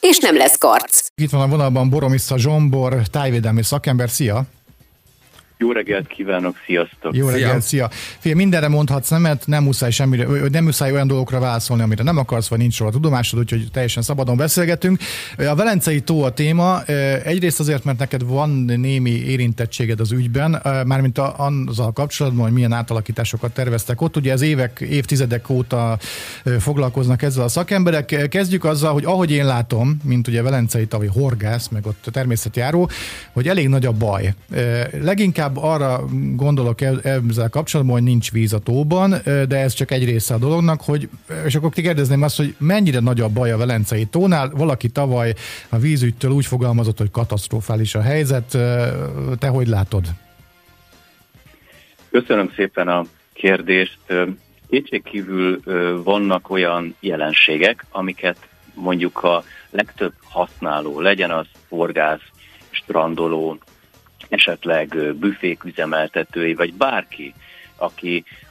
és nem lesz karc. Itt van a vonalban Boromisza Zsombor, tájvédelmi szakember. Szia! Jó reggelt kívánok, sziasztok! Jó reggelt, szia! Figyelj, mindenre mondhatsz nemet, nem muszáj semmire, nem muszáj olyan dolgokra válaszolni, amire nem akarsz, vagy nincs róla tudomásod, úgyhogy teljesen szabadon beszélgetünk. A Velencei tó a téma, egyrészt azért, mert neked van némi érintettséged az ügyben, mármint azzal kapcsolatban, hogy milyen átalakításokat terveztek ott. Ugye ez évek, évtizedek óta foglalkoznak ezzel a szakemberek. Kezdjük azzal, hogy ahogy én látom, mint ugye velencei tavi horgász, meg ott természetjáró, hogy elég nagy a baj. Leginkább arra gondolok ezzel kapcsolatban, hogy nincs víz a tóban, de ez csak egy része a dolognak, hogy, és akkor kérdezném azt, hogy mennyire nagy a baj a Velencei tónál. Valaki tavaly a vízügytől úgy fogalmazott, hogy katasztrofális a helyzet. Te hogy látod? Köszönöm szépen a kérdést. Kétségkívül vannak olyan jelenségek, amiket mondjuk a legtöbb használó, legyen az horgász, strandoló, esetleg büfék üzemeltetői, vagy bárki,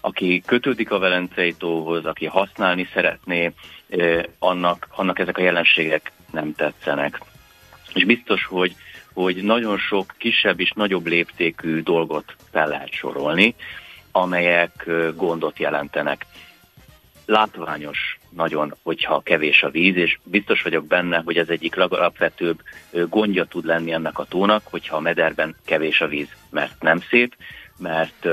aki kötődik a Velencei tóhoz, aki használni szeretné, annak ezek a jelenségek nem tetszenek. És biztos, hogy nagyon sok kisebb és nagyobb léptékű dolgot fel lehet sorolni, amelyek gondot jelentenek. Látványos nagyon, hogyha kevés a víz, és biztos vagyok benne, hogy ez egyik legalapvetőbb gondja tud lenni ennek a tónak, hogyha a mederben kevés a víz, mert nem szép, mert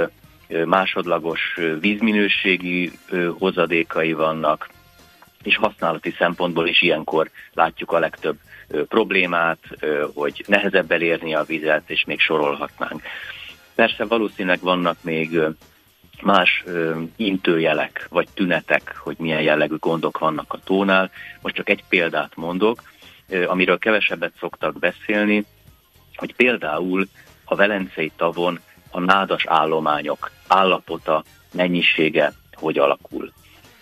másodlagos vízminőségi hozadékai vannak, és használati szempontból is ilyenkor látjuk a legtöbb problémát, hogy nehezebb elérni a vizet, és még sorolhatnánk. Persze valószínűleg vannak még más intőjelek vagy tünetek, hogy milyen jellegű gondok vannak a tónál. Most csak egy példát mondok, amiről kevesebbet szoktak beszélni, hogy például a Velencei tavon a nádas állományok állapota, mennyisége hogy alakul.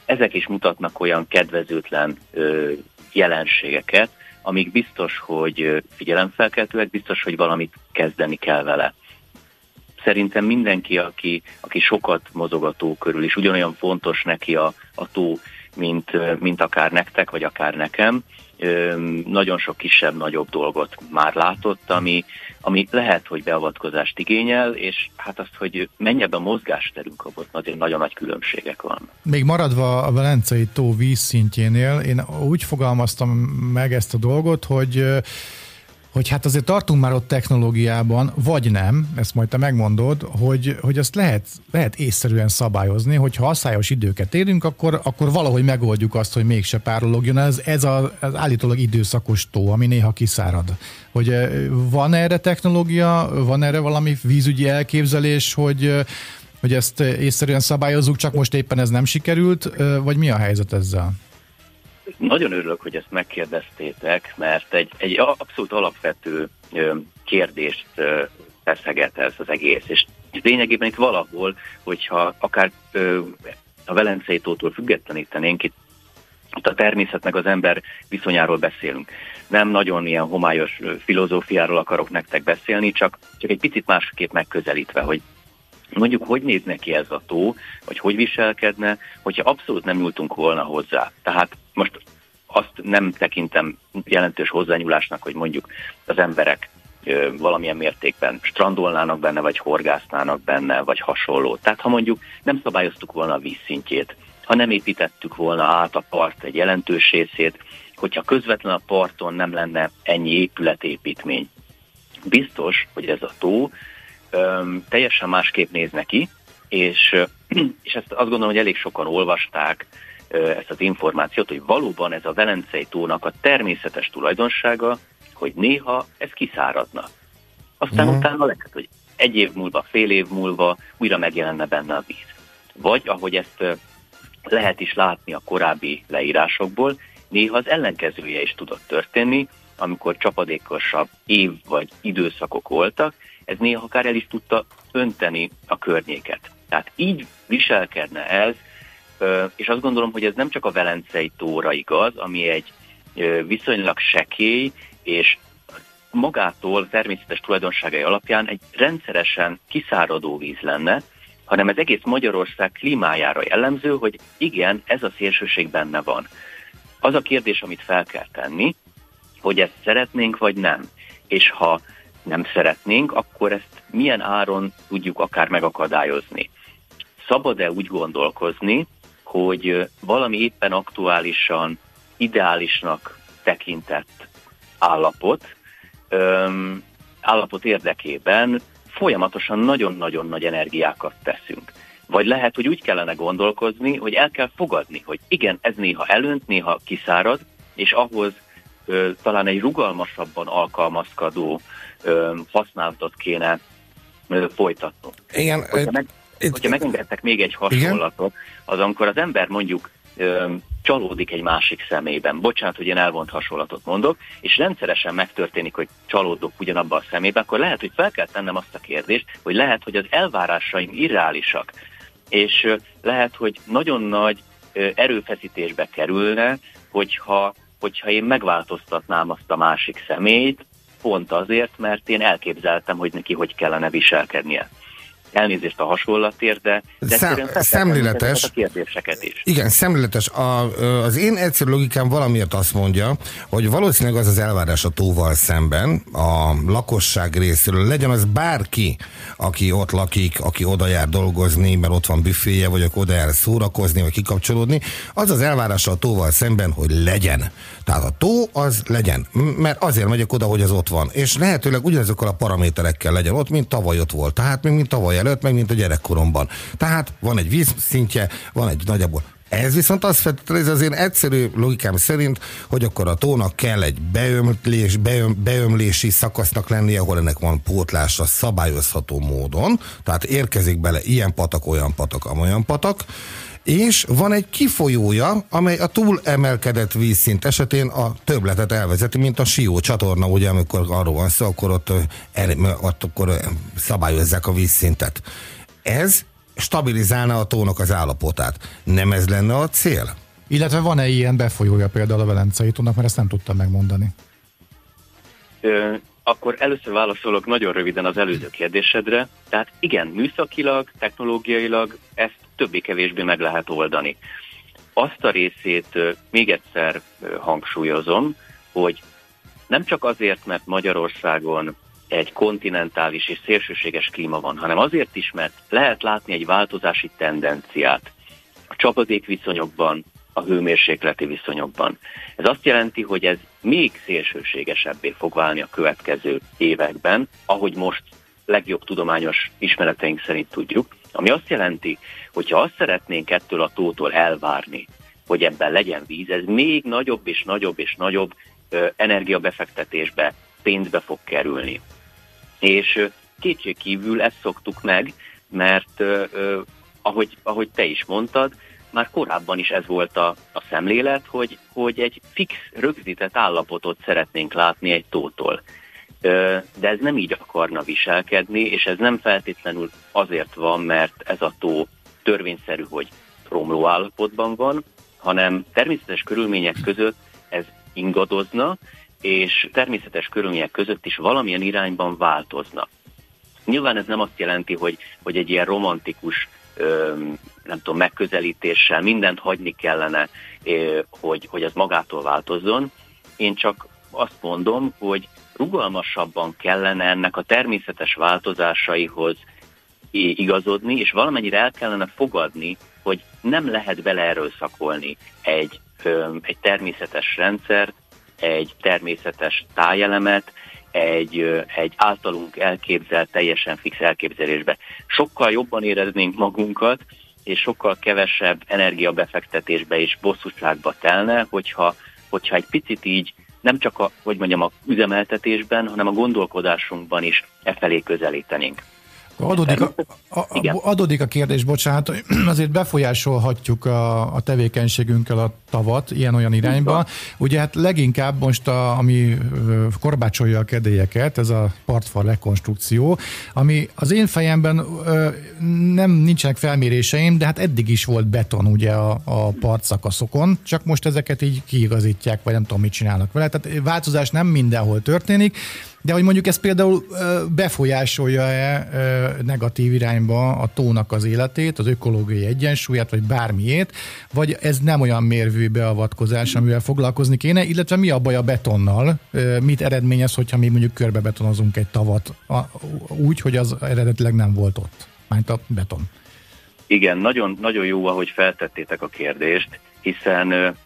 Ezek is mutatnak olyan kedvezőtlen jelenségeket, amik biztos, hogy figyelemfelkeltőek, biztos, hogy valamit kezdeni kell vele. Szerintem mindenki, aki sokat mozog a tó körül, és ugyanolyan fontos neki a tó, mint akár nektek, vagy akár nekem, nagyon sok kisebb-nagyobb dolgot már látott, ami lehet, hogy beavatkozást igényel, és hát azt, hogy mennyi ebben a mozgásterünk, abban azért nagyon nagy különbségek vannak. Még maradva a Velencei tó vízszintjénél, én úgy fogalmaztam meg ezt a dolgot, hogy hát azért tartunk már ott technológiában, vagy nem, ezt majd te megmondod, hogy azt lehet észszerűen szabályozni, hogyha asszályos időket érünk, akkor valahogy megoldjuk azt, hogy mégse párologjon. Ez az állítólag időszakos tó, ami néha kiszárad. Hogy van erre technológia, van erre valami vízügyi elképzelés, hogy ezt észszerűen szabályozzuk, csak most éppen ez nem sikerült, vagy mi a helyzet ezzel? Nagyon örülök, hogy ezt megkérdeztétek, mert egy abszolút alapvető kérdést feszeget ez az egész. És lényegében itt valahol, hogyha akár a Velencei tótól függetlenítenénk, itt a természet meg az ember viszonyáról beszélünk. Nem nagyon ilyen homályos filozófiáról akarok nektek beszélni, csak egy picit másképp megközelítve, hogy mondjuk, hogy nézne ki ez a tó, vagy hogy viselkedne, hogyha abszolút nem nyúltunk volna hozzá. Tehát most azt nem tekintem jelentős hozzányúlásnak, hogy mondjuk az emberek valamilyen mértékben strandolnának benne, vagy horgásznának benne, vagy hasonló. Tehát ha mondjuk nem szabályoztuk volna a vízszintjét, ha nem építettük volna át a part egy jelentős részét, hogyha közvetlen a parton nem lenne ennyi épületépítmény. Biztos, hogy ez a tó teljesen másképp nézne ki, és ezt azt gondolom, hogy elég sokan olvasták ezt az információt, hogy valóban ez a Velencei tónak a természetes tulajdonsága, hogy néha ez kiszáradna. Aztán utána lehet, hogy egy év múlva, fél év múlva újra megjelenne benne a víz. Vagy, ahogy ezt lehet is látni a korábbi leírásokból, néha az ellenkezője is tudott történni, amikor csapadékosabb év vagy időszakok voltak, ez néha akár el is tudta önteni a környéket. Tehát így viselkedne ez, és azt gondolom, hogy ez nem csak a Velencei tóra igaz, ami egy viszonylag sekély és magától természetes tulajdonságai alapján egy rendszeresen kiszáradó víz lenne, hanem ez egész Magyarország klímájára jellemző, hogy igen, ez a szélsőség benne van. Az a kérdés, amit fel kell tenni, hogy ezt szeretnénk vagy nem, és ha nem szeretnénk, akkor ezt milyen áron tudjuk akár megakadályozni. Szabad-e úgy gondolkozni, hogy valami éppen aktuálisan ideálisnak tekintett állapot érdekében folyamatosan nagyon-nagyon nagy energiákat teszünk. Vagy lehet, hogy úgy kellene gondolkozni, hogy el kell fogadni, hogy igen, ez néha elönt, néha kiszárad, és ahhoz talán egy rugalmasabban alkalmazkodó használatot kéne folytatnunk. Igen, hogyha megengedtek még egy hasonlatot, az amikor az ember mondjuk csalódik egy másik szemében. Bocsánat, hogy én elvont hasonlatot mondok, és rendszeresen megtörténik, hogy csalódok ugyanabba a szemébe, akkor lehet, hogy fel kell tennem azt a kérdést, hogy lehet, hogy az elvárásaim irreálisak, és lehet, hogy nagyon nagy erőfeszítésbe kerülne, hogyha én megváltoztatnám azt a másik személyt, pont azért, mert én elképzeltem, hogy neki hogy kellene viselkednie. Elnézést a hasonlatért, de szemléletes a kérdéseket is. Igen, szemléletes. Az én egyszerű logikám valamiért azt mondja, hogy valószínűleg az az elvárás a tóval szemben, a lakosság részéről, legyen az bárki, aki ott lakik, aki oda jár dolgozni, mert ott van büféje, vagy oda jár szórakozni, vagy kikapcsolódni, az az elvárás a tóval szemben, hogy legyen. Tehát a tó az legyen, mert azért megyek oda, hogy az ott van, és lehetőleg ugyanazokkal a paraméterekkel legyen ott, mint tavaly ott volt, tehát mint tavaly előtt, meg mint a gyerekkoromban. Tehát van egy vízszintje, van egy nagyjából. Ez viszont azt feltételez az én egyszerű logikám szerint, hogy akkor a tónak kell egy beömlési szakasznak lennie, ahol ennek van pótlásra szabályozható módon, tehát érkezik bele ilyen patak, olyan patak, amolyan patak, és van egy kifolyója, amely a túlemelkedett vízszint esetén a többletet elvezeti, mint a Sió csatorna, ugye, amikor arról van szó, akkor ott szabályozzák a vízszintet. Ez stabilizálna a tónak az állapotát. Nem ez lenne a cél? Illetve van-e ilyen befolyója például a Velencei tónak, mert ezt nem tudtam megmondani. Akkor először válaszolok nagyon röviden az előző kérdésedre. Tehát igen, műszakilag, technológiailag ezt többé-kevésbé meg lehet oldani. Azt a részét még egyszer hangsúlyozom, hogy nem csak azért, mert Magyarországon egy kontinentális és szélsőséges klíma van, hanem azért is, mert lehet látni egy változási tendenciát a csapadékviszonyokban, a hőmérsékleti viszonyokban. Ez azt jelenti, hogy ez még szélsőségesebbé fog válni a következő években, ahogy most legjobb tudományos ismereteink szerint tudjuk, ami azt jelenti, hogyha azt szeretnénk ettől a tótól elvárni, hogy ebben legyen víz, ez még nagyobb és nagyobb és nagyobb energiabefektetésbe, pénzbe fog kerülni. És kétségkívül ezt szoktuk meg, mert ahogy te is mondtad, már korábban is ez volt a szemlélet, hogy egy fix, rögzített állapotot szeretnénk látni egy tótól. De ez nem így akarna viselkedni, és ez nem feltétlenül azért van, mert ez a tó törvényszerű, hogy romló állapotban van, hanem természetes körülmények között ez ingadozna, és természetes körülmények között is valamilyen irányban változna. Nyilván ez nem azt jelenti, hogy egy ilyen romantikus megközelítéssel mindent hagyni kellene, hogy az magától változzon. Én csak azt mondom, hogy rugalmasabban kellene ennek a természetes változásaihoz igazodni, és valamennyire el kellene fogadni, hogy nem lehet vele erőszakolni egy természetes rendszert, egy természetes tájelemet, egy általunk elképzelt, teljesen fix elképzelésbe. Sokkal jobban éreznénk magunkat, és sokkal kevesebb energiabefektetésbe és bosszúságba telne, hogyha egy picit így nem csak a üzemeltetésben, hanem a gondolkodásunkban is efelé közelítenénk. Adódik a kérdés, bocsánat, azért befolyásolhatjuk a tevékenységünkkel a tavat ilyen-olyan irányba. Ugye hát leginkább most, ami korbácsolja a kedélyeket, ez a partfal rekonstrukció, ami az én fejemben nem nincsenek felméréseim, de hát eddig is volt beton ugye a partszakaszokon, csak most ezeket így kiigazítják, vagy nem tudom, mit csinálnak vele. Tehát változás nem mindenhol történik, de hogy mondjuk ez például befolyásolja-e negatív irányba a tónak az életét, az ökológiai egyensúlyát, vagy bármiét, vagy ez nem olyan mérvű beavatkozás, amivel foglalkozni kéne, illetve mi a baj a betonnal? Mit eredményez, hogyha mi mondjuk körbebetonozunk egy tavat úgy, hogy az eredetileg nem volt ott? Mármint a beton. Igen, nagyon, nagyon jó, ahogy feltettétek a kérdést, hiszen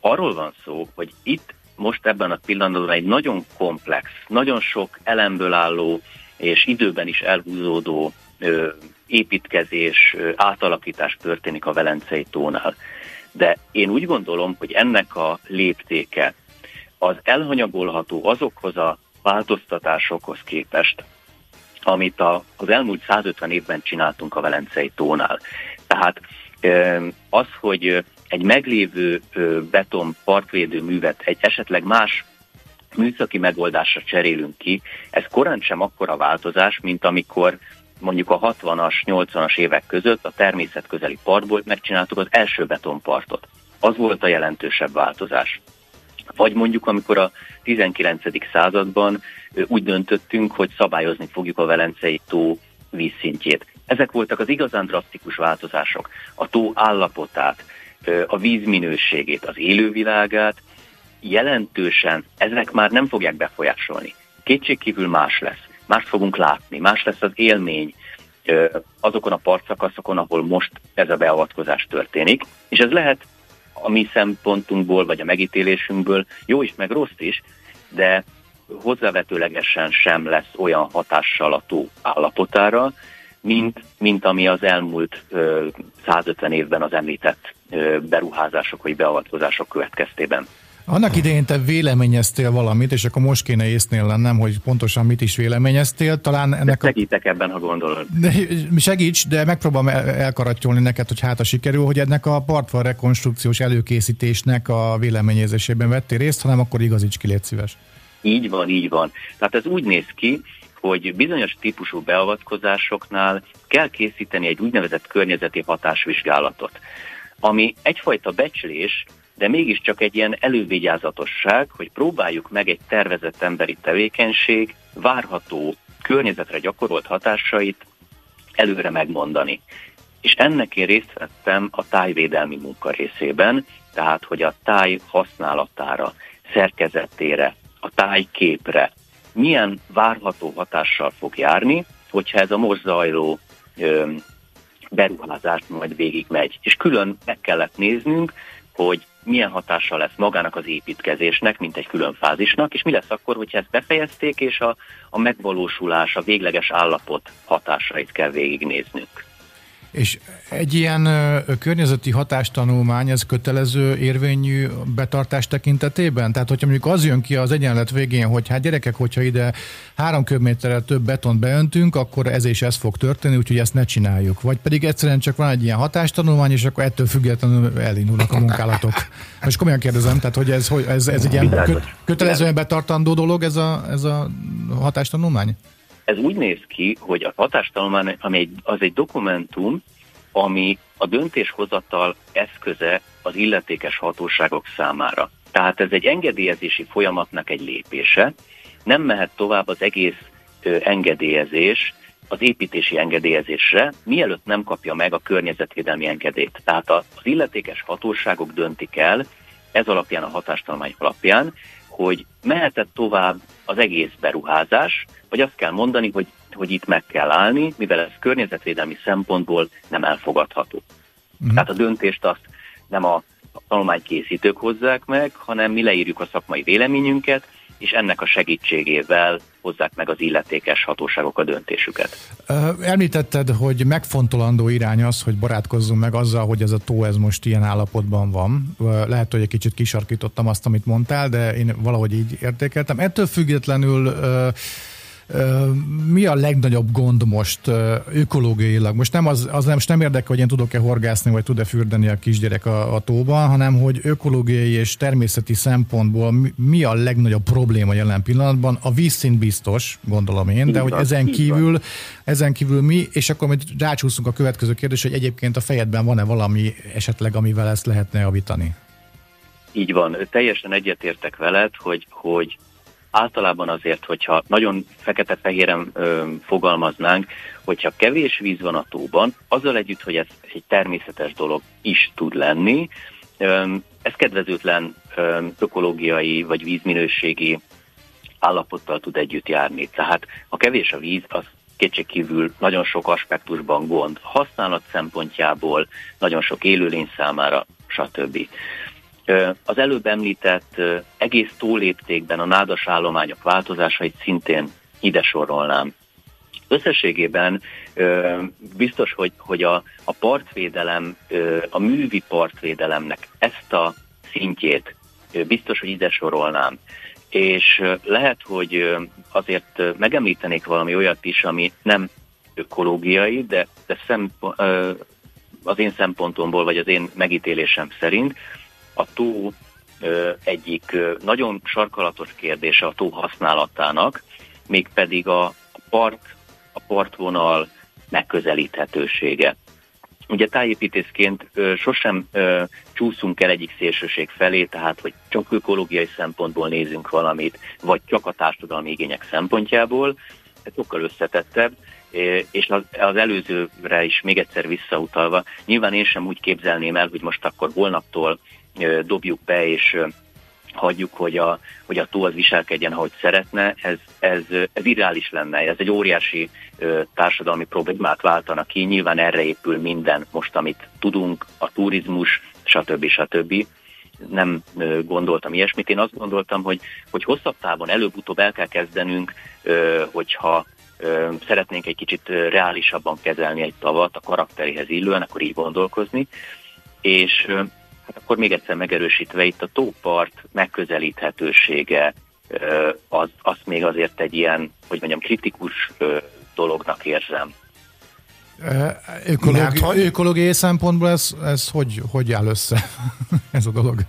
arról van szó, hogy itt most ebben a pillanatban egy nagyon komplex, nagyon sok elemből álló és időben is elhúzódó építkezés, átalakítás történik a Velencei tónál. De én úgy gondolom, hogy ennek a léptéke az elhanyagolható azokhoz a változtatásokhoz képest, amit az elmúlt 150 évben csináltunk a Velencei tónál. Tehát az, hogy egy meglévő beton partvédő művet egy esetleg más műszaki megoldásra cserélünk ki, ez korántsem akkora változás, mint amikor mondjuk a 60-as, 80-as évek között a természetközeli partból megcsináltuk az első betonpartot. Az volt a jelentősebb változás. Vagy mondjuk, amikor a 19. században úgy döntöttünk, hogy szabályozni fogjuk a Velencei tó vízszintjét. Ezek voltak az igazán drasztikus változások. A tó állapotát, a víz minőségét, az élővilágát jelentősen ezek már nem fogják befolyásolni. Kétségkívül más lesz. Mást fogunk látni, más lesz az élmény azokon a partszakaszokon, ahol most ez a beavatkozás történik. És ez lehet a mi szempontunkból, vagy a megítélésünkből jó is, meg rossz is, de hozzávetőlegesen sem lesz olyan hatással a tó állapotára, mint ami az elmúlt 150 évben az említett beruházások vagy beavatkozások következtében. Annak idején te véleményeztél valamit, és akkor most kéne észnél lennem, hogy pontosan mit is véleményeztél. Talán ennek segítek ebben, ha gondolod. Segíts, de megpróbálom elkarattyolni neked, hogy hát a sikerül, hogy ennek a partfal rekonstrukciós előkészítésnek a véleményezésében vettél részt, hanem akkor igazíts ki, légy szíves. Így van, így van. Tehát ez úgy néz ki, hogy bizonyos típusú beavatkozásoknál kell készíteni egy úgynevezett környezeti hatásvizsgálatot, ami egyfajta becslés, de mégiscsak egy ilyen elővigyázatosság, hogy próbáljuk meg egy tervezett emberi tevékenység várható környezetre gyakorolt hatásait előre megmondani. És ennek én részt vettem a tájvédelmi munka részében, tehát hogy a táj használatára, szerkezetére, a tájképre milyen várható hatással fog járni, hogyha ez a most zajló beruházást majd végigmegy. És külön meg kellett néznünk, hogy milyen hatással lesz magának az építkezésnek, mint egy külön fázisnak, és mi lesz akkor, hogyha ezt befejezték, és a megvalósulás, a végleges állapot hatásait kell végignéznünk. És egy ilyen környezeti hatástanulmány, ez kötelező érvényű betartás tekintetében? Tehát, hogyha mondjuk az jön ki az egyenlet végén, hogy hát gyerekek, hogyha ide 3 köbméterrel több betont beöntünk, akkor ez és ez fog történni, úgyhogy ezt ne csináljuk. Vagy pedig egyszerűen csak van egy ilyen hatástanulmány, és akkor ettől függetlenül elindulnak a munkálatok. Most komolyan kérdezem, tehát, hogy ez egy ilyen kötelezően betartandó dolog, ez a hatástanulmány? Ez úgy néz ki, hogy a hatástanulmány az egy dokumentum, ami a döntéshozatal eszköze az illetékes hatóságok számára. Tehát ez egy engedélyezési folyamatnak egy lépése. Nem mehet tovább az egész engedélyezés az építési engedélyezésre, mielőtt nem kapja meg a környezetvédelmi engedélyt. Tehát az illetékes hatóságok döntik el, ez alapján, a hatástanulmány alapján, hogy mehetett tovább az egész beruházás, vagy azt kell mondani, hogy itt meg kell állni, mivel ez környezetvédelmi szempontból nem elfogadható. Tehát a döntést azt nem a tanulmánykészítők hozzák meg, hanem mi leírjuk a szakmai véleményünket, és ennek a segítségével hozzák meg az illetékes hatóságok a döntésüket. Említetted, hogy megfontolandó irány az, hogy barátkozzunk meg azzal, hogy ez a tó ez most ilyen állapotban van. Lehet, hogy egy kicsit kisarkítottam azt, amit mondtál, de én valahogy így értékeltem. Ettől függetlenül Mi a legnagyobb gond most ökológiailag? Most nem nem érdekel, hogy én tudok-e horgászni, vagy tud-e fürdeni a kisgyerek a tóban, hanem hogy ökológiai és természeti szempontból mi a legnagyobb probléma jelen pillanatban? A vízszint biztos, gondolom én, de hogy ezen kívül mi, és akkor majd rácsúszunk a következő kérdés, hogy egyébként a fejedben van-e valami esetleg, amivel ezt lehetne javítani? Így van, teljesen egyetértek veled, hogy általában azért, hogyha nagyon fekete-fehéren fogalmaznánk, hogyha kevés víz van a tóban, azzal együtt, hogy ez egy természetes dolog is tud lenni, ez kedvezőtlen ökológiai vagy vízminőségi állapottal tud együtt járni. Tehát ha kevés a víz, az kétségkívül nagyon sok aspektusban gond, használat szempontjából, nagyon sok élőlény számára, stb. Az előbb említett egész tóléptékben a nádas állományok változásait szintén ide sorolnám. Összességében biztos, hogy a partvédelem, a művi partvédelemnek ezt a szintjét biztos, hogy ide sorolnám. És lehet, hogy azért megemlítenék valami olyat is, ami nem ökológiai, de az én szempontomból, vagy az én megítélésem szerint a tó egyik nagyon sarkalatos kérdése a tó használatának, mégpedig a partvonal megközelíthetősége. Ugye tájépítészként sosem csúszunk el egyik szélsőség felé, tehát hogy csak ökológiai szempontból nézünk valamit, vagy csak a társadalmi igények szempontjából, ez sokkal összetettebb, és az előzőre is még egyszer visszautalva, nyilván én sem úgy képzelném el, hogy most akkor holnaptól dobjuk be, és hagyjuk, hogy a tó az viselkedjen, ahogy szeretne, ez irreális lenne. Ez egy óriási társadalmi problémát váltana ki, nyilván erre épül minden most, amit tudunk, a turizmus, stb. Nem gondoltam ilyesmit. Én azt gondoltam, hogy hosszabb távon előbb-utóbb el kell kezdenünk, hogyha szeretnénk egy kicsit reálisabban kezelni egy tavat, a karakteréhez illően, akkor így gondolkozni, és hát akkor még egyszer megerősítve, itt a tópart megközelíthetősége az még azért egy ilyen, hogy mondjam, kritikus dolognak érzem. Ökológiai szempontból ez hogy áll össze ez a dolog?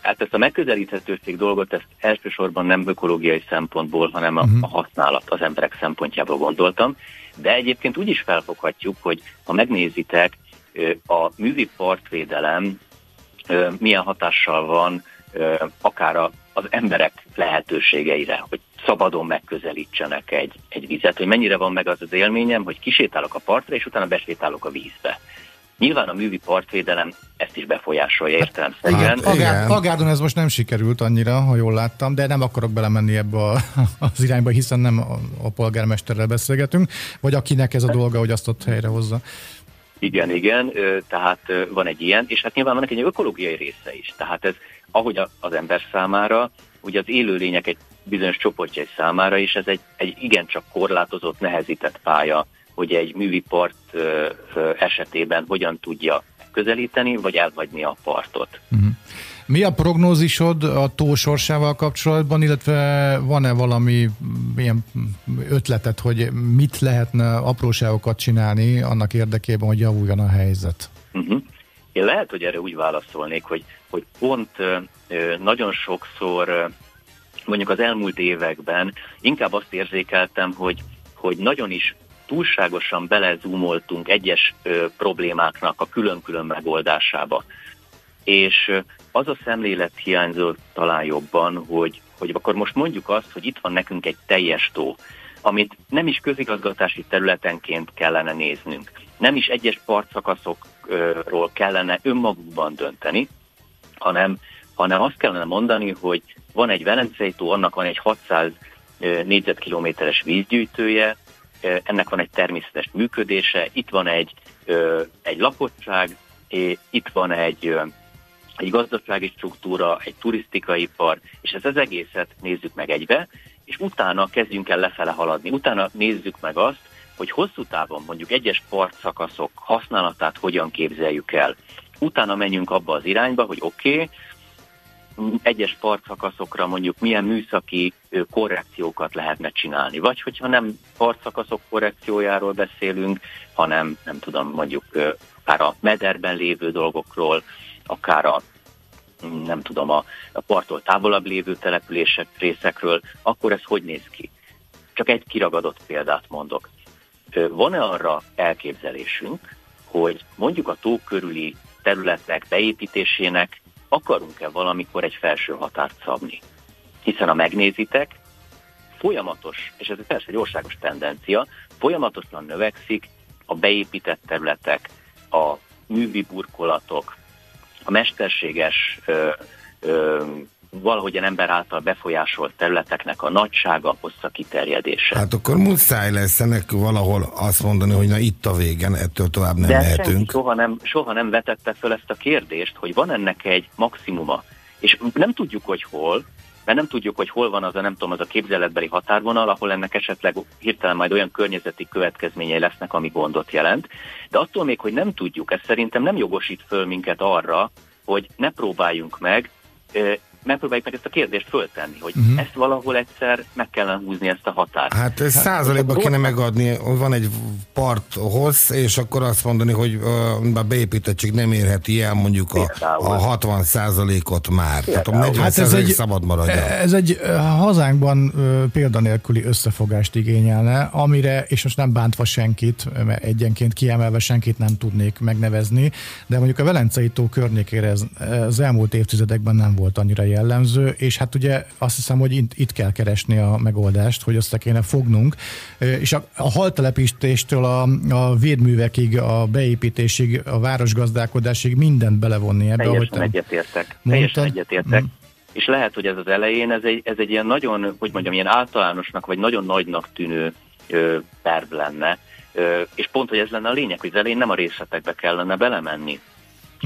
Hát ezt a megközelíthetőség dolgot, ezt elsősorban nem ökológiai szempontból, hanem a használat, az emberek szempontjából gondoltam, de egyébként úgy is felfoghatjuk, hogy ha megnézitek, a művi partvédelem milyen hatással van akár az emberek lehetőségeire, hogy szabadon megközelítsenek egy vizet, hogy mennyire van meg az élményem, hogy kisétálok a partra, és utána besétálok a vízbe. Nyilván a művi partvédelem ezt is befolyásolja értelemszerűen. Hát, Agárdon ez most nem sikerült annyira, ha jól láttam, de nem akarok belemenni ebbe az irányba, hiszen nem a polgármesterrel beszélgetünk, vagy akinek ez a dolga, hogy azt ott helyre hozza. Igen, tehát van egy ilyen, és hát nyilván van egy ökológiai része is. Tehát ez, ahogy az ember számára, ugye az élőlények egy bizonyos csoportjai számára is, ez egy igencsak korlátozott, nehezített pálya, hogy egy művi part esetében hogyan tudja közelíteni, vagy elhagyni a partot. Uh-huh. Mi a prognózisod a tó sorsával kapcsolatban, illetve van-e valami ilyen ötleted, hogy mit lehetne apróságokat csinálni annak érdekében, hogy javuljon a helyzet? Uh-huh. Én lehet, hogy erre úgy válaszolnék, hogy pont nagyon sokszor, mondjuk az elmúlt években inkább azt érzékeltem, hogy nagyon is túlságosan belezúmoltunk egyes problémáknak a külön-külön megoldásába. És az a szemlélet hiányzott talán jobban, hogy akkor most mondjuk azt, hogy itt van nekünk egy teljes tó, amit nem is közigazgatási területenként kellene néznünk, nem is egyes partszakaszokról kellene önmagukban dönteni, hanem azt kellene mondani, hogy van egy Velencei tó, annak van egy 600 négyzetkilométeres vízgyűjtője, ennek van egy természetes működése, itt van egy lakottság, itt van egy gazdasági struktúra, egy turisztikai ipar, és ezt az egészet nézzük meg egybe, és utána kezdjünk el lefele haladni. Utána nézzük meg azt, hogy hosszú távon mondjuk egyes partszakaszok használatát hogyan képzeljük el. Utána menjünk abba az irányba, hogy oké, egyes partszakaszokra mondjuk milyen műszaki korrekciókat lehetne csinálni. Vagy hogyha nem partszakaszok korrekciójáról beszélünk, hanem nem tudom, mondjuk akár a mederben lévő dolgokról, akár a nem tudom, a parttól távolabb lévő települések, részekről, akkor ez hogy néz ki? Csak egy kiragadott példát mondok. Van-e arra elképzelésünk, hogy mondjuk a tó körüli területek beépítésének akarunk-e valamikor egy felső határt szabni? Hiszen ha megnézitek, folyamatos, és ez persze egy országos tendencia, folyamatosan növekszik a beépített területek, a művi burkolatok, a mesterséges, valahogyan ember által befolyásolt területeknek a nagysága, hossza kiterjedése. Hát akkor muszáj lesz ennek valahol azt mondani, hogy na itt a végen, ettől tovább nem mehetünk. Soha nem vetette föl ezt a kérdést, hogy van ennek egy maximuma. És nem tudjuk, hogy hol, mert nem tudjuk, hogy hol van az a, nem tudom, az a képzeletbeli határvonal, ahol ennek esetleg hirtelen majd olyan környezeti következményei lesznek, ami gondot jelent. De attól még, hogy nem tudjuk, ez szerintem nem jogosít föl minket arra, hogy ne próbáljunk meg, ezt a kérdést föltenni, hogy ezt valahol egyszer meg kellene húzni, ezt a határt. Hát ez százalékban kéne megadni, van egy part hossz, és akkor azt mondani, hogy a beépítettség nem érheti el mondjuk a 60%-ot már. Tehát a 40% szabad maradjon. Ez egy hazánkban példanélküli összefogást igényelne, amire, és most nem bántva senkit, mert egyenként kiemelve senkit nem tudnék megnevezni, de mondjuk a Velencei tó környékére az elmúlt évtizedekben nem volt annyira jellemző, és hát ugye azt hiszem, hogy itt kell keresni a megoldást, hogy azt kéne fognunk, és a haltelepítéstől a védművekig, a beépítésig, a városgazdálkodásig mindent belevonni ebbe. Teljesen egyetértek. És lehet, hogy ez az elején, ez egy ilyen nagyon, hogy mondjam, ilyen általánosnak, vagy nagyon nagynak tűnő terv lenne, és pont, hogy ez lenne a lényeg, hogy az elején nem a részletekbe kellene belemenni,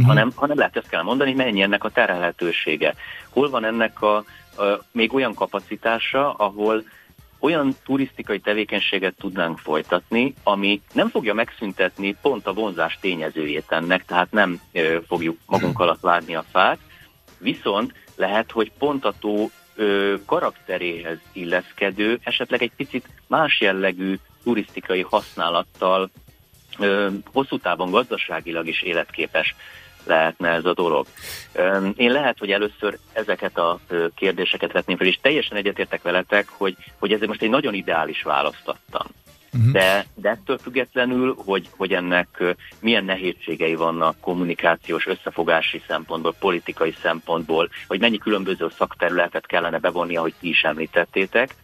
hanem lehet, ezt kell mondani, hogy mennyi ennek a terhelhetősége. Hol van ennek a még olyan kapacitása, ahol olyan turisztikai tevékenységet tudnánk folytatni, ami nem fogja megszüntetni pont a vonzás tényezőjét ennek, tehát nem fogjuk magunk alatt vágni a fát, viszont lehet, hogy pont a tó karakteréhez illeszkedő, esetleg egy picit más jellegű turisztikai használattal hosszú távon gazdaságilag is életképes lehetne ez a dolog. Én lehet, hogy először ezeket a kérdéseket vetném fel, és teljesen egyetértek veletek, hogy ezért most egy nagyon ideális választ adtam. De ettől függetlenül, hogy ennek milyen nehézségei vannak kommunikációs, összefogási szempontból, politikai szempontból, hogy mennyi különböző szakterületet kellene bevonni, ahogy ti is említettétek,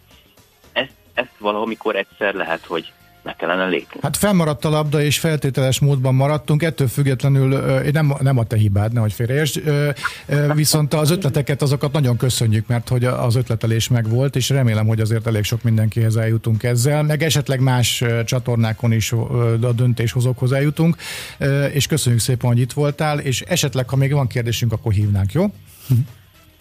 ezt valamikor egyszer lehet, hogy meg kellene lépni. Hát fennmaradt a labda, és feltételes módban maradtunk, ettől függetlenül nem a te hibád, nehogy félreértsd, viszont az ötleteket, azokat nagyon köszönjük, mert hogy az ötletelés megvolt, és remélem, hogy azért elég sok mindenkihez eljutunk ezzel, meg esetleg más csatornákon is a döntéshozókhoz eljutunk, és köszönjük szépen, hogy itt voltál, és esetleg, ha még van kérdésünk, akkor hívnánk, jó?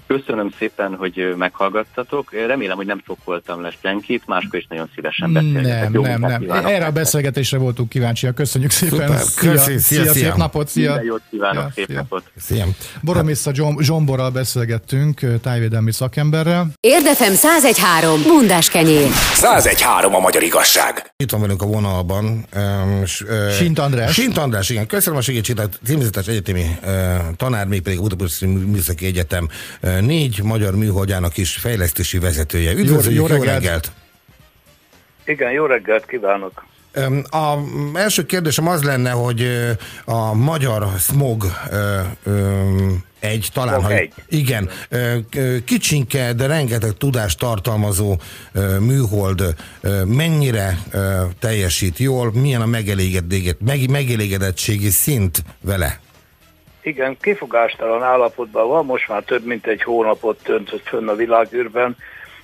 Köszönöm szépen, hogy meghallgattatok. Remélem, hogy nem sokkoltam le senkit, máskor is nagyon szívesen beszélgetek. Nem. Erre a beszélgetésre voltunk kíváncsiak. Köszönjük szépen. Szia, szép napot, szia. Minden jót kívánok, szép napot. Szia. Boromisza Zsomborral beszélgettünk, tájvédelmi szakemberrel. Érdfm 101.3, Mundás kenyér. 101.3 a magyar igazság. Itt van velünk a vonalban Schwind András. Schwind András, igen. Köszönöm a segítséget, a címzetes egyetemi tanár, még pedig a Budapesti Műszaki Egyetem 4 magyar műholdjának is fejlesztési vezetője. Üdvözlő, jó reggelt! Igen, jó reggelt kívánok! A első kérdésem az lenne, hogy a magyar Smog egy, talán, hogy igen, kicsinke, de rengeteg tudást tartalmazó műhold mennyire teljesít jól, milyen a megelégedettségi szint vele? Igen, kifogástalan állapotban van, most már több mint egy hónapot töltött fönn a világűrben,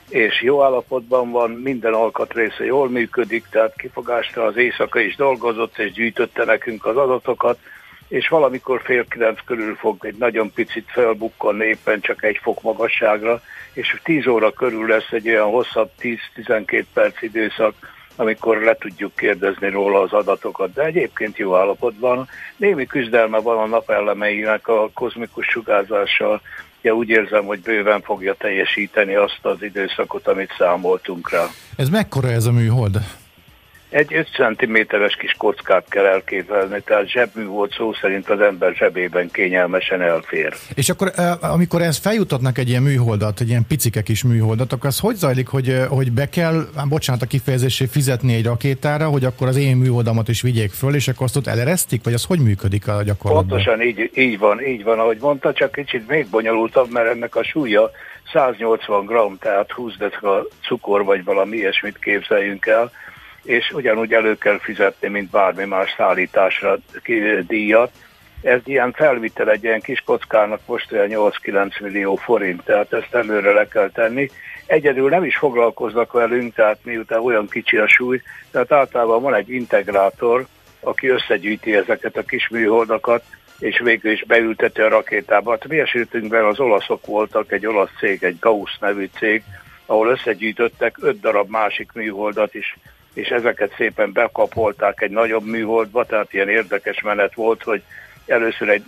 és jó állapotban van, minden alkatrésze jól működik, tehát kifogástalan az éjszaka is dolgozott, és gyűjtötte nekünk az adatokat, és valamikor 8:30 körül fog egy nagyon picit felbukkanni, éppen csak 1 fok magasságra, és 10 óra körül lesz egy olyan hosszabb 10-12 perc időszak, amikor le tudjuk kérdezni róla az adatokat, de egyébként jó állapotban. Némi küzdelme van a napelemeinek a kozmikus sugárzással, ugye úgy érzem, hogy bőven fogja teljesíteni azt az időszakot, amit számoltunk rá. Ez mekkora ez a műhold? Egy 5 cm-es kis kockát kell elképzelni, tehát zsebmű volt, szó szerint az ember zsebében kényelmesen elfér. És akkor, amikor ezt feljutatnak egy ilyen műholdat, egy ilyen picike kis műholdat, akkor az hogy zajlik, hogy be kell, bocsánat a kifejezésé, fizetni egy rakétára, hogy akkor az én műholdamat is vigyék föl, és akkor azt ott eleresztik, vagy az hogy működik a gyakorlatban? Pontosan így van, ahogy mondta, csak kicsit még bonyolultabb, mert ennek a súlya 180 g, tehát 20 dl cukor, vagy valami ilyesmit képzeljünk el, és ugyanúgy elő kell fizetni, mint bármi más szállításra díjat. Ez ilyen felvitel egy ilyen kis kockának most olyan 8-9 millió forint, tehát ezt előre le kell tenni. Egyedül nem is foglalkoznak velünk, tehát miután olyan kicsi a súly, tehát általában van egy integrátor, aki összegyűjti ezeket a kis műholdakat, és végül is beülteti a rakétába. Hát mi esetünkben az olaszok voltak, egy olasz cég, egy Gauss nevű cég, ahol összegyűjtöttek 5 darab másik műholdat is, és ezeket szépen bekapolták egy nagyobb műholdba, tehát ilyen érdekes menet volt, hogy először egy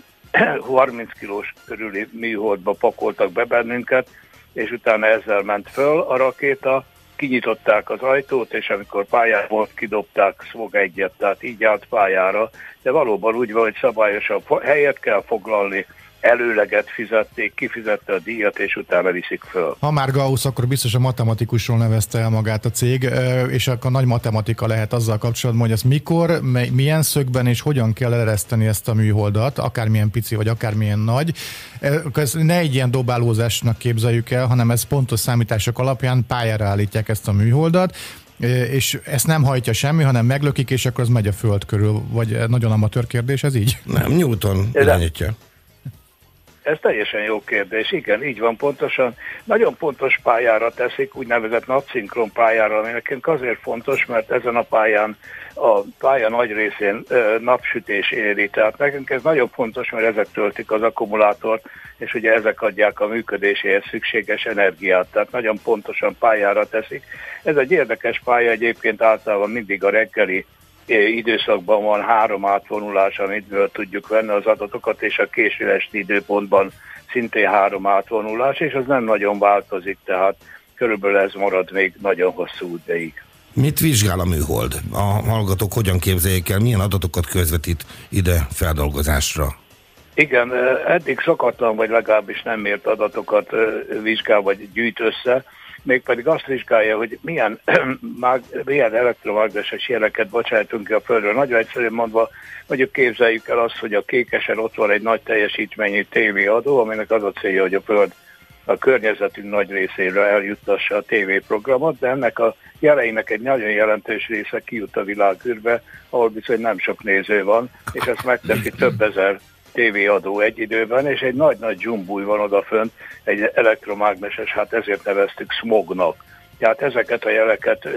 30 kilós körüli műholdba pakoltak be bennünket, és utána ezzel ment föl a rakéta, kinyitották az ajtót, és amikor pályán volt, kidobták Smog 1-et, tehát így állt pályára, de valóban úgy van, hogy szabályosabb helyet kell foglalni, előleget fizették, kifizette a díjat, és utána viszik föl. Ha már Gauss, akkor biztos a matematikusról nevezte el magát a cég, és akkor nagy matematika lehet azzal kapcsolatban, hogy ezt mikor, milyen szögben és hogyan kell elereszteni ezt a műholdat, akármilyen pici vagy akármilyen nagy. Ezt ne egy ilyen dobálózásnak képzeljük el, hanem ez pontos számítások alapján pályára állítják ezt a műholdat, és ezt nem hajtja semmi, hanem meglökik, és akkor az megy a föld körül, vagy nagyon amatőr kérdés, ez így? Nem, Newton irányítja. Ez teljesen jó kérdés, igen, így van pontosan. Nagyon pontos pályára teszik, úgynevezett napszinkron pályára, ami nekünk azért fontos, mert ezen a pálya nagy részén napsütés éri. Tehát nekünk ez nagyon fontos, mert ezek töltik az akkumulátort, és ugye ezek adják a működéséhez szükséges energiát, tehát nagyon pontosan pályára teszik. Ez egy érdekes pálya, egyébként általában mindig a reggeli időszakban van 3 átvonulás, amiből tudjuk venni az adatokat, és a késő esti időpontban szintén 3 átvonulás, és az nem nagyon változik, tehát körülbelül ez marad még nagyon hosszú ideig. Mit vizsgál a műhold? A hallgatók hogyan képzeljék el, milyen adatokat közvetít ide feldolgozásra? Igen, eddig szokatlan, vagy legalábbis nem mért adatokat vizsgál, vagy gyűjt össze, mégpedig azt vizsgálja, hogy milyen elektromágneses jeleket bocsájtunk ki a Földről. Nagyon egyszerűen mondva, mondjuk képzeljük el azt, hogy a kékesen ott van egy nagy teljesítményű tévéadó, aminek az a célja, hogy a Föld a környezetünk nagy részére eljuttassa a tévéprogramot, de ennek a jeleinek egy nagyon jelentős része kijut a világűrbe, ahol bizony nem sok néző van, és ezt megteszi több ezer tévéadó egy időben, és egy nagy-nagy dzsumbúj van odafönt, egy elektromágneses, hát ezért neveztük smognak. Tehát ezeket a jeleket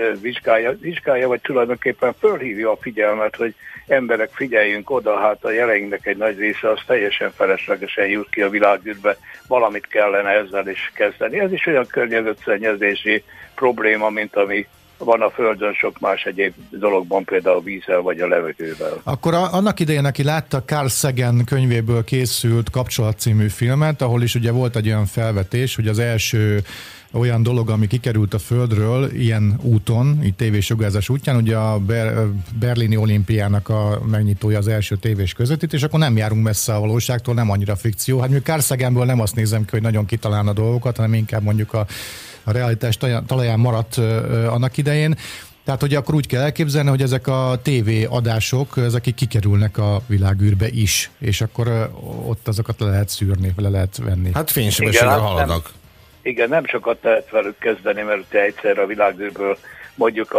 vizsgálja, vagy tulajdonképpen fölhívja a figyelmet, hogy emberek, figyeljünk oda, hát a jeleinknek egy nagy része az teljesen feleslegesen jut ki a világűrbe, valamit kellene ezzel is kezdeni. Ez is olyan környezetszennyezési probléma, mint ami van a Földön sok más egyéb dologban, például a vízzel vagy a levegővel. Akkor annak idején, aki látta Carl Sagan könyvéből készült Kapcsolat című filmet, ahol is ugye volt egy olyan felvetés, hogy az első olyan dolog, ami kikerült a Földről ilyen úton, így tévésugárzás útján, ugye a berlini olimpiának a megnyitója az első tévés közvetítés, és akkor nem járunk messze a valóságtól, nem annyira fikció. Hát mondjuk Carl Saganből nem azt nézem ki, hogy nagyon kitalálna dolgokat, hanem inkább mondjuk a realitás talaján maradt annak idején. Tehát, hogy akkor úgy kell elképzelni, hogy ezek a tévéadások, ezek kikerülnek a világűrbe is, és akkor ott azokat le lehet szűrni, le lehet venni. Hát fénysebességgel haladnak. Igen, nem sokat lehet velük kezdeni, mert egyszer a világűrből mondjuk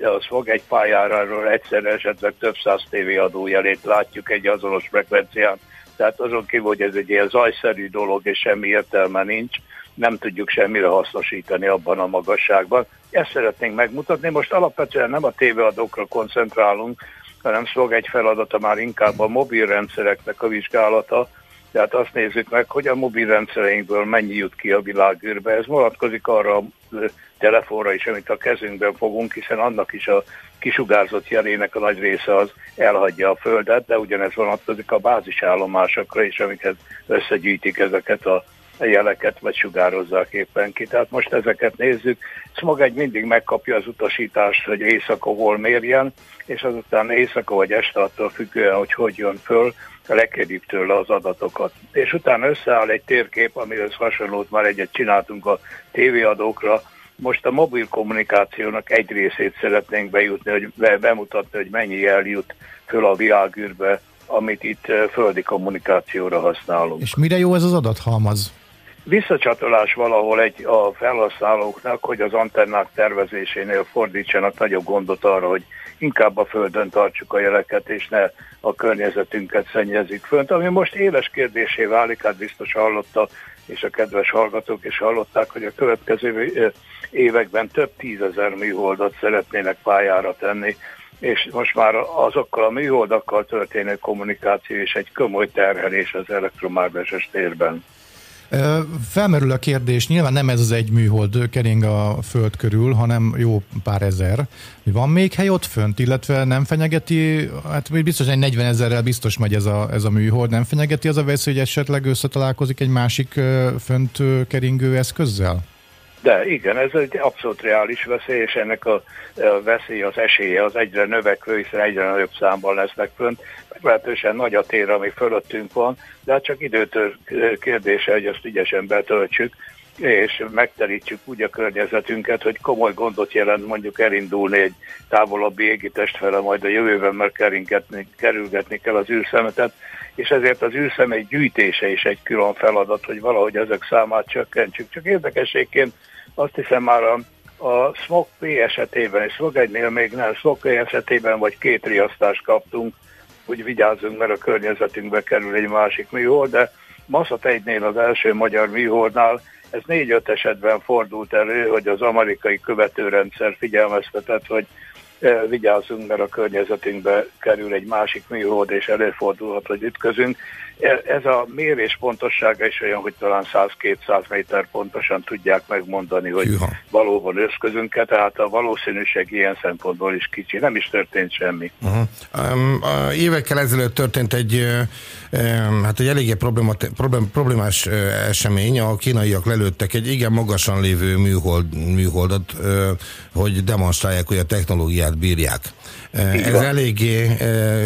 a Smog egy pályáról egyszerre esetleg több száz tévéadójelét látjuk egy azonos frekvencián. Tehát azon kívül, hogy ez egy ilyen zajszerű dolog, és semmi értelme nincs, nem tudjuk semmire hasznosítani abban a magasságban. Ezt szeretnénk megmutatni. Most alapvetően nem a tévéadókra koncentrálunk, hanem Smog egy feladata már inkább a mobilrendszereknek a vizsgálata. Tehát azt nézzük meg, hogy a mobilrendszereinkből mennyi jut ki a világűrbe. Ez vonatkozik arra a telefonra is, amit a kezünkben fogunk, hiszen annak is a kisugárzott jelének a nagy része az elhagyja a Földet, de ugyanez vonatkozik a bázisállomásokra is, amiket összegyűjtik ezeket a jeleket vagy sugározzák éppen ki. Tehát most ezeket nézzük. Smog egy mindig megkapja az utasítást, hogy éjszaka hol mérjen, és azután éjszaka vagy este attól függően, hogy jön föl, lekérjük tőle az adatokat. És utána összeáll egy térkép, amihez hasonlót már egyet csináltunk a tévéadókra. Most a mobil kommunikációnak egy részét szeretnénk bejutni, hogy bemutatni, hogy mennyi eljut föl a világűrbe, amit itt földi kommunikációra használunk. És mire jó ez az adathalmaz? Visszacsatolás valahol a felhasználóknak, hogy az antennák tervezésénél fordítsanak nagyobb gondot arra, hogy inkább a földön tartsuk a jeleket, és ne a környezetünket szennyezik fönt. Ami most éles kérdésé válik, hát biztos hallotta, és a kedves hallgatók is hallották, hogy a következő években több 10 000 műholdat szeretnének pályára tenni, és most már azokkal a műholdakkal történő kommunikáció és egy komoly terhelés az elektromágneses térben. Felmerül a kérdés, nyilván nem ez az egy műhold kering a föld körül, hanem jó pár ezer. Van még hely ott fönt, illetve nem fenyegeti, hát biztos, hogy 40 000-rel biztos megy ez a műhold, nem fenyegeti az a veszély, hogy esetleg összetalálkozik egy másik fönt keringő eszközzel? De igen, ez egy abszolút reális veszély, és ennek a veszély, az esélye az egyre növekvő, hiszen egyre nagyobb számban lesznek fönt. Meglehetősen nagy a tér, ami fölöttünk van, de hát csak időtől kérdése, hogy ezt ügyesen betöltsük, és megterítsük úgy a környezetünket, hogy komoly gondot jelent mondjuk elindulni egy távolabbi égitest fele majd a jövőben, mert kerülgetni kell az űrszemetet, és ezért az űrszemély gyűjtése is egy külön feladat, hogy valahogy ezek számát csökkentsük. Csak érdekességként azt hiszem már a Smog P esetében, és Smog 1-nél még nem, Smog P esetében vagy 2 riasztást kaptunk, hogy vigyázzunk, mert a környezetünkbe kerül egy másik műhold, de MaSat-1-nél, az első magyar műholdnál ez 4-5 esetben fordult elő, hogy az amerikai követőrendszer figyelmeztetett, hogy vigyázzunk, mert a környezetünkbe kerül egy másik műhold, és előfordulhat, hogy ütközünk. Ez a mérés pontossága is olyan, hogy talán 100-200 méter pontosan tudják megmondani, hogy valóban ütközünk-e, tehát a valószínűség ilyen szempontból is kicsi, nem is történt semmi. Évekkel ezelőtt történt egy eléggé problémás esemény, a kínaiak lelőttek egy igen magasan lévő műholdat, hogy demonstrálják, hogy a technológiát bírják. Ez eléggé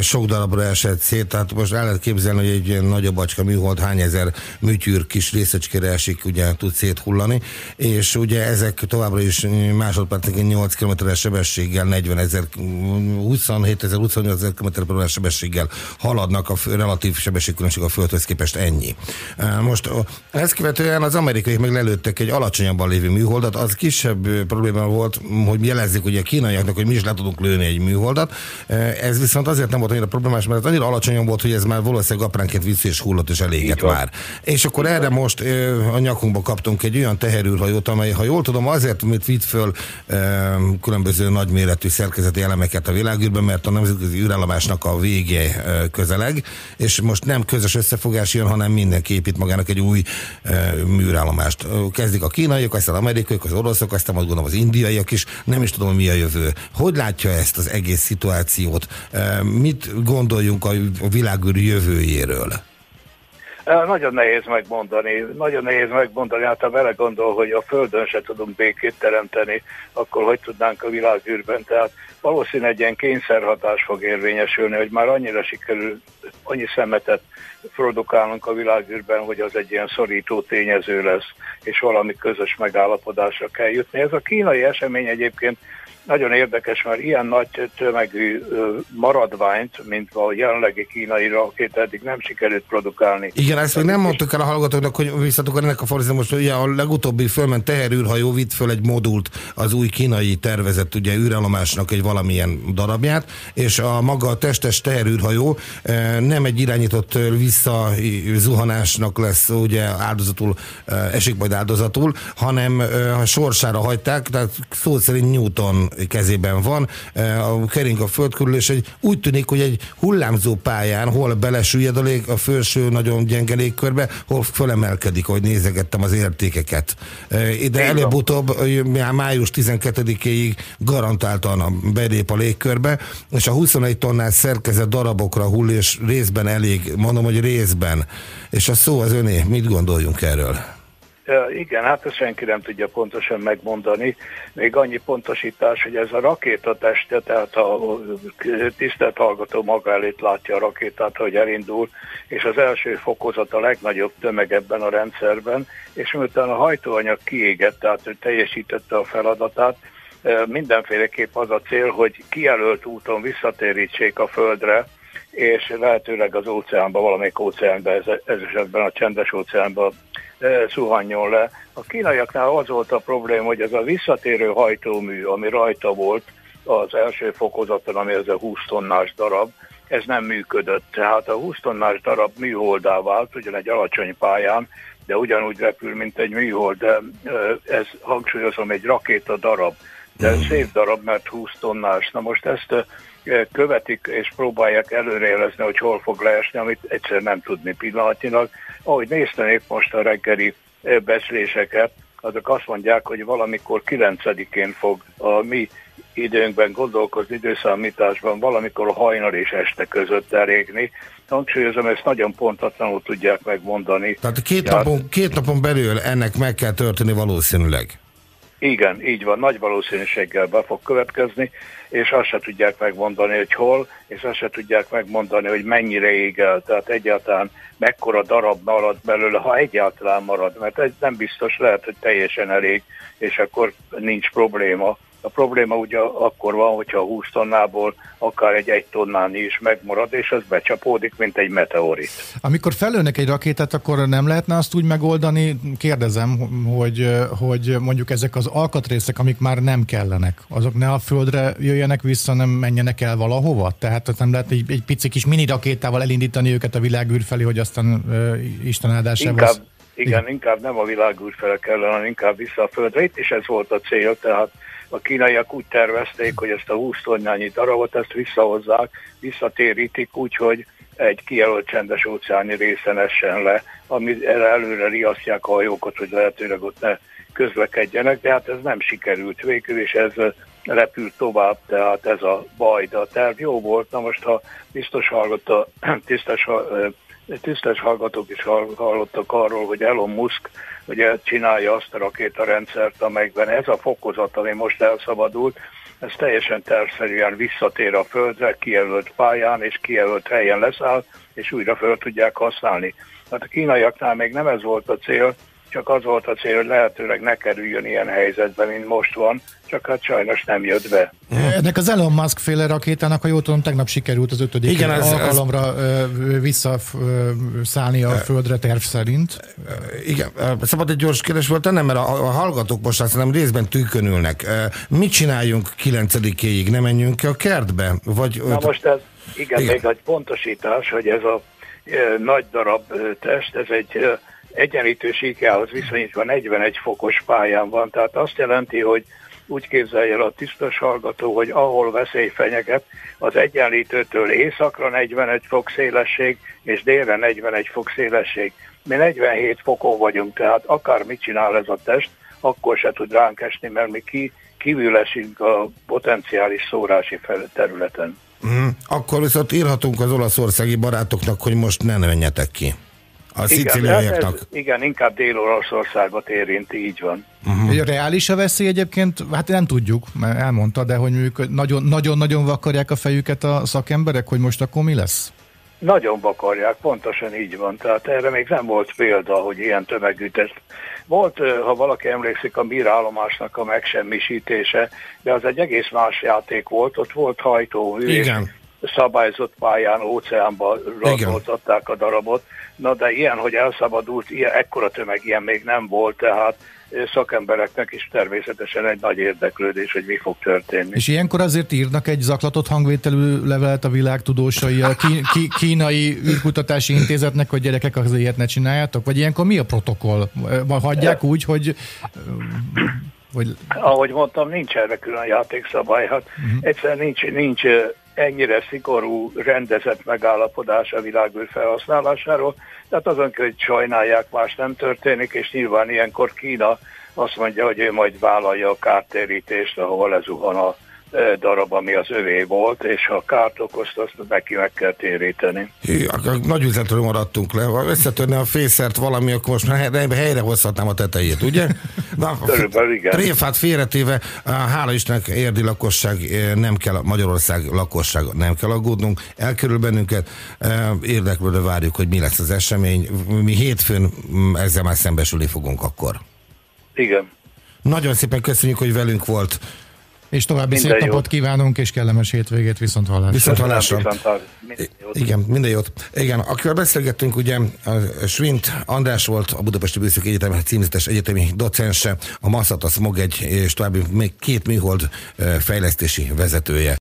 sok darabra esett szét, tehát most el lehet képzelni, hogy egy nagyobb acska műhold hány ezer műtyűr kis részecskére esik, ugye tud széthullani, és ugye ezek továbbra is másodpercenként 8 km-es sebességgel, 27 000-28 000 km/h sebességgel haladnak, a relatív sebességkülönbség a Földhöz képest ennyi. Most ezt követően az amerikai meg lelőttek egy alacsonyabban lévő műholdat, az kisebb probléma volt, hogy jelezzük ugye a kínaiaknak, hogy mi is le tudunk lőni egy műholdat. Ez viszont azért nem volt annyira problémás, mert annyira alacsonyan volt, hogy ez már valószínűleg apránként vissza és hullott és elégett már. És akkor erre most a nyakunkba kaptunk egy olyan teherűrhajót, amely, ha jól tudom, azért, mert vitt föl különböző nagyméretű szerkezeti elemeket a világűrben, mert a nemzetközi űrállomásnak a vége közeleg, és most nem közös összefogás jön, hanem mindenki épít magának egy új műrállomást. Kezdik a kínaiak, aztán az amerikaiak, az oroszok, aztán azt gondolom az indiaiak is, nem is tudom, mi a jövő. Hogy látja ezt az egész szituációt? Mit gondoljunk a világűr jövőjéről? Nagyon nehéz megmondani, hát ha vele gondol, hogy a Földön se tudunk békét teremteni, akkor hogy tudnánk a világűrben? Tehát valószínűleg egy ilyen kényszerhatás fog érvényesülni, hogy már annyira sikerül, annyi szemetet produkálunk a világűrben, hogy az egy ilyen szorító tényező lesz, és valami közös megállapodásra kell jutni. Ez a kínai esemény egyébként nagyon érdekes, mert ilyen nagy tömegű maradványt, mint a jelenlegi kínai rakétát eddig nem sikerült produkálni. Igen, ezt még nem mondtuk el a hallgatóknak, hogy visszatok ennek a fordítani most, ugye a legutóbbi fölment teherűrhajó vitt föl egy modult, az új kínai tervezett ugye űrállomásnak egy valamilyen darabját, és a maga a testes teherűrhajó nem egy irányított visszazuhanásnak lesz, ugye áldozatul, esik majd áldozatul, hanem sorsára hagyták, tehát szó szerint Newton kezében van, kering a föld körül, és úgy tűnik, hogy egy hullámzó pályán, hol belesüllyed a felső nagyon gyenge légkörbe, hol fölemelkedik, hogy nézegettem az értékeket. De előbb-utóbb május 12-éig garantáltan belép a légkörbe, és a 21 tonnás szerkezet darabokra hull, és részben elég, mondom, hogy részben. És a szó az öné, mit gondoljunk erről? Igen, hát ezt senki nem tudja pontosan megmondani. Még annyi pontosítás, hogy ez a rakétateste, tehát a tisztelt hallgató maga előtt látja a rakétát, hogy elindul, és az első fokozat a legnagyobb tömeg ebben a rendszerben, és miután a hajtóanyag kiégett, tehát ő teljesítette a feladatát, mindenféleképp az a cél, hogy kijelölt úton visszatérítsék a Földre, és lehetőleg az óceánba, valamelyik óceánba, ez esetben a csendes óceánba szuhanjon le. A kínaiaknál az volt a probléma, hogy ez a visszatérő hajtómű, ami rajta volt az első fokozaton, ami ez a 20 tonnás darab, ez nem működött. Tehát a 20 tonnás darab műholdá vált, ugyan egy alacsony pályán, de ugyanúgy repül, mint egy műhold, de ez, hangsúlyozom, egy rakéta darab. De szép darab, mert 20 tonnás. Na most ezt követik és próbálják előrejelezni, hogy hol fog leesni, amit egyszerűen nem tudni pillanatnyilag. Ahogy néztenék most a reggeli beszéléseket, azok azt mondják, hogy valamikor 9-én fog a mi időnkben gondolkozni, időszámításban valamikor hajnal és este között elégni. Hangsúlyozom, ezt nagyon pontatlanul tudják megmondani. Tehát két napon belül ennek meg kell történni valószínűleg. Igen, így van, nagy valószínűséggel be fog következni, és azt se tudják megmondani, hogy hol, és azt se tudják megmondani, hogy mennyire ég el, tehát egyáltalán mekkora darab marad belőle, ha egyáltalán marad, mert ez nem biztos, lehet, hogy teljesen elég, és akkor nincs probléma. A probléma ugye akkor van, hogyha a 20 tonnából akár egy tonnányi is megmarad, és az becsapódik, mint egy meteorit. Amikor felülnek egy rakétát, akkor nem lehetne azt úgy megoldani, kérdezem, hogy mondjuk ezek az alkatrészek, amik már nem kellenek, azok ne a Földre jöjjenek vissza, nem menjenek el valahova? Tehát nem lehet egy pici kis mini rakétával elindítani őket a világűr felé, hogy aztán Isten áldásával... Igen, inkább nem a világűr felé kellene, hanem inkább vissza a Földre. Itt is ez volt a cél, tehát a kínaiak úgy tervezték, hogy ezt a 20 tonnányi darabot, ezt visszahozzák, visszatérítik úgy, hogy egy kijelölt csendes óceáni részen essen le, amit előre riasztják a hajókat, hogy lehetőleg ott ne közlekedjenek, de hát ez nem sikerült végül, és ez repült tovább, tehát ez a baj, de a terv jó volt. Na most, ha biztos hallgatta, tisztes hallgatók is hallottak arról, hogy Elon Musk ugye csinálja azt a rakétarendszert, amelyben ez a fokozat, ami most elszabadult, ez teljesen tervszerűen visszatér a Földre, kijelölt pályán és kijelölt helyen leszáll, és újra föl tudják használni. Hát a kínaiaknál még nem ez volt a cél, csak az volt a cél, hogy lehetőleg ne kerüljön ilyen helyzetbe, mint most van, csak hát sajnos nem jött be. Ennek az Elon Musk féle rakétának, ha jól tudom, tegnap sikerült az 5. Igen, alkalomra visszaszállni a Földre terv szerint. Igen, szabad egy gyors kérdés volt tennem, mert a hallgatók most azt hiszem részben tűkönülnek. Mit csináljunk 9-éig? Ne menjünk ki a kertbe? Vagy na most ez, igen, még egy pontosítás, hogy ez a nagy darab test, ez egy egyenlítő síkjához viszonyítva 41 fokos pályán van, tehát azt jelenti, hogy úgy képzelje el a tisztes hallgató, hogy ahol veszély fenyeget, az egyenlítőtől északra 45 fok szélesség, és délre 41 fok szélesség. Mi 47 fokon vagyunk, tehát akár mit csinál ez a test, akkor se tud ránk esni, mert mi kívül esünk a potenciális szórási területen. Akkor viszont írhatunk az olaszországi barátoknak, hogy most ne menjetek ki. Igen, inkább Dél-Olaszországot érinti, így van. Uh-huh. Reális a veszély egyébként? Hát nem tudjuk, mert elmondta, de hogy nagyon-nagyon vakarják a fejüket a szakemberek, hogy most akkor mi lesz? Nagyon vakarják, pontosan így van. Tehát erre még nem volt példa, hogy ilyen tömegütés. Volt, ha valaki emlékszik, a Mir állomásnak a megsemmisítése, de az egy egész más játék volt, ott volt hajtómű. Igen. Szabályozott pályán, óceánba rakoltatták a darabot. Na de ilyen, hogy elszabadult, ekkora tömeg ilyen még nem volt, tehát szakembereknek is természetesen egy nagy érdeklődés, hogy mi fog történni. És ilyenkor azért írnak egy zaklatott hangvételű levelet a világ tudósai, a kínai űrkutatási intézetnek, hogy gyerekek, azért ilyet ne csináljátok? Vagy ilyenkor mi a protokoll? Hagyják úgy, hogy... Ahogy mondtam, nincs erre külön játékszabály. Hát egyszerűen nincs ennyire szigorú rendezett megállapodás a világűr felhasználásáról, tehát azon kell, hogy sajnálják, más nem történik, és nyilván ilyenkor Kína azt mondja, hogy ő majd vállalja a kártérítést, ahol lezuhan a darab, ami az övé volt, és ha kárt okozta, azt neki meg kell téríteni. Hű, nagy üzletről maradtunk le. Ha összetörne a fészert valami, akkor most helyre hozhatnám a tetejét, ugye? Na, körülbelül igen. Tréfát félretéve, hála Istennek, érdi lakosság nem kell, Magyarország lakosság nem kell aggódnunk, elkerül bennünket, érdeklődve várjuk, hogy mi lesz az esemény. Mi hétfőn ezzel már szembesülni fogunk akkor. Igen. Nagyon szépen köszönjük, hogy velünk volt. És további minden szép napot kívánunk, és kellemes hétvégét, viszont hallásra. Viszont hallásra. Igen, minden jót. Igen, akivel beszélgettünk, ugye Schwind András volt, a Budapesti Műszaki Egyetem címzetes egyetemi docense, a MaSat, a Smog és további még 2 műhold fejlesztési vezetője.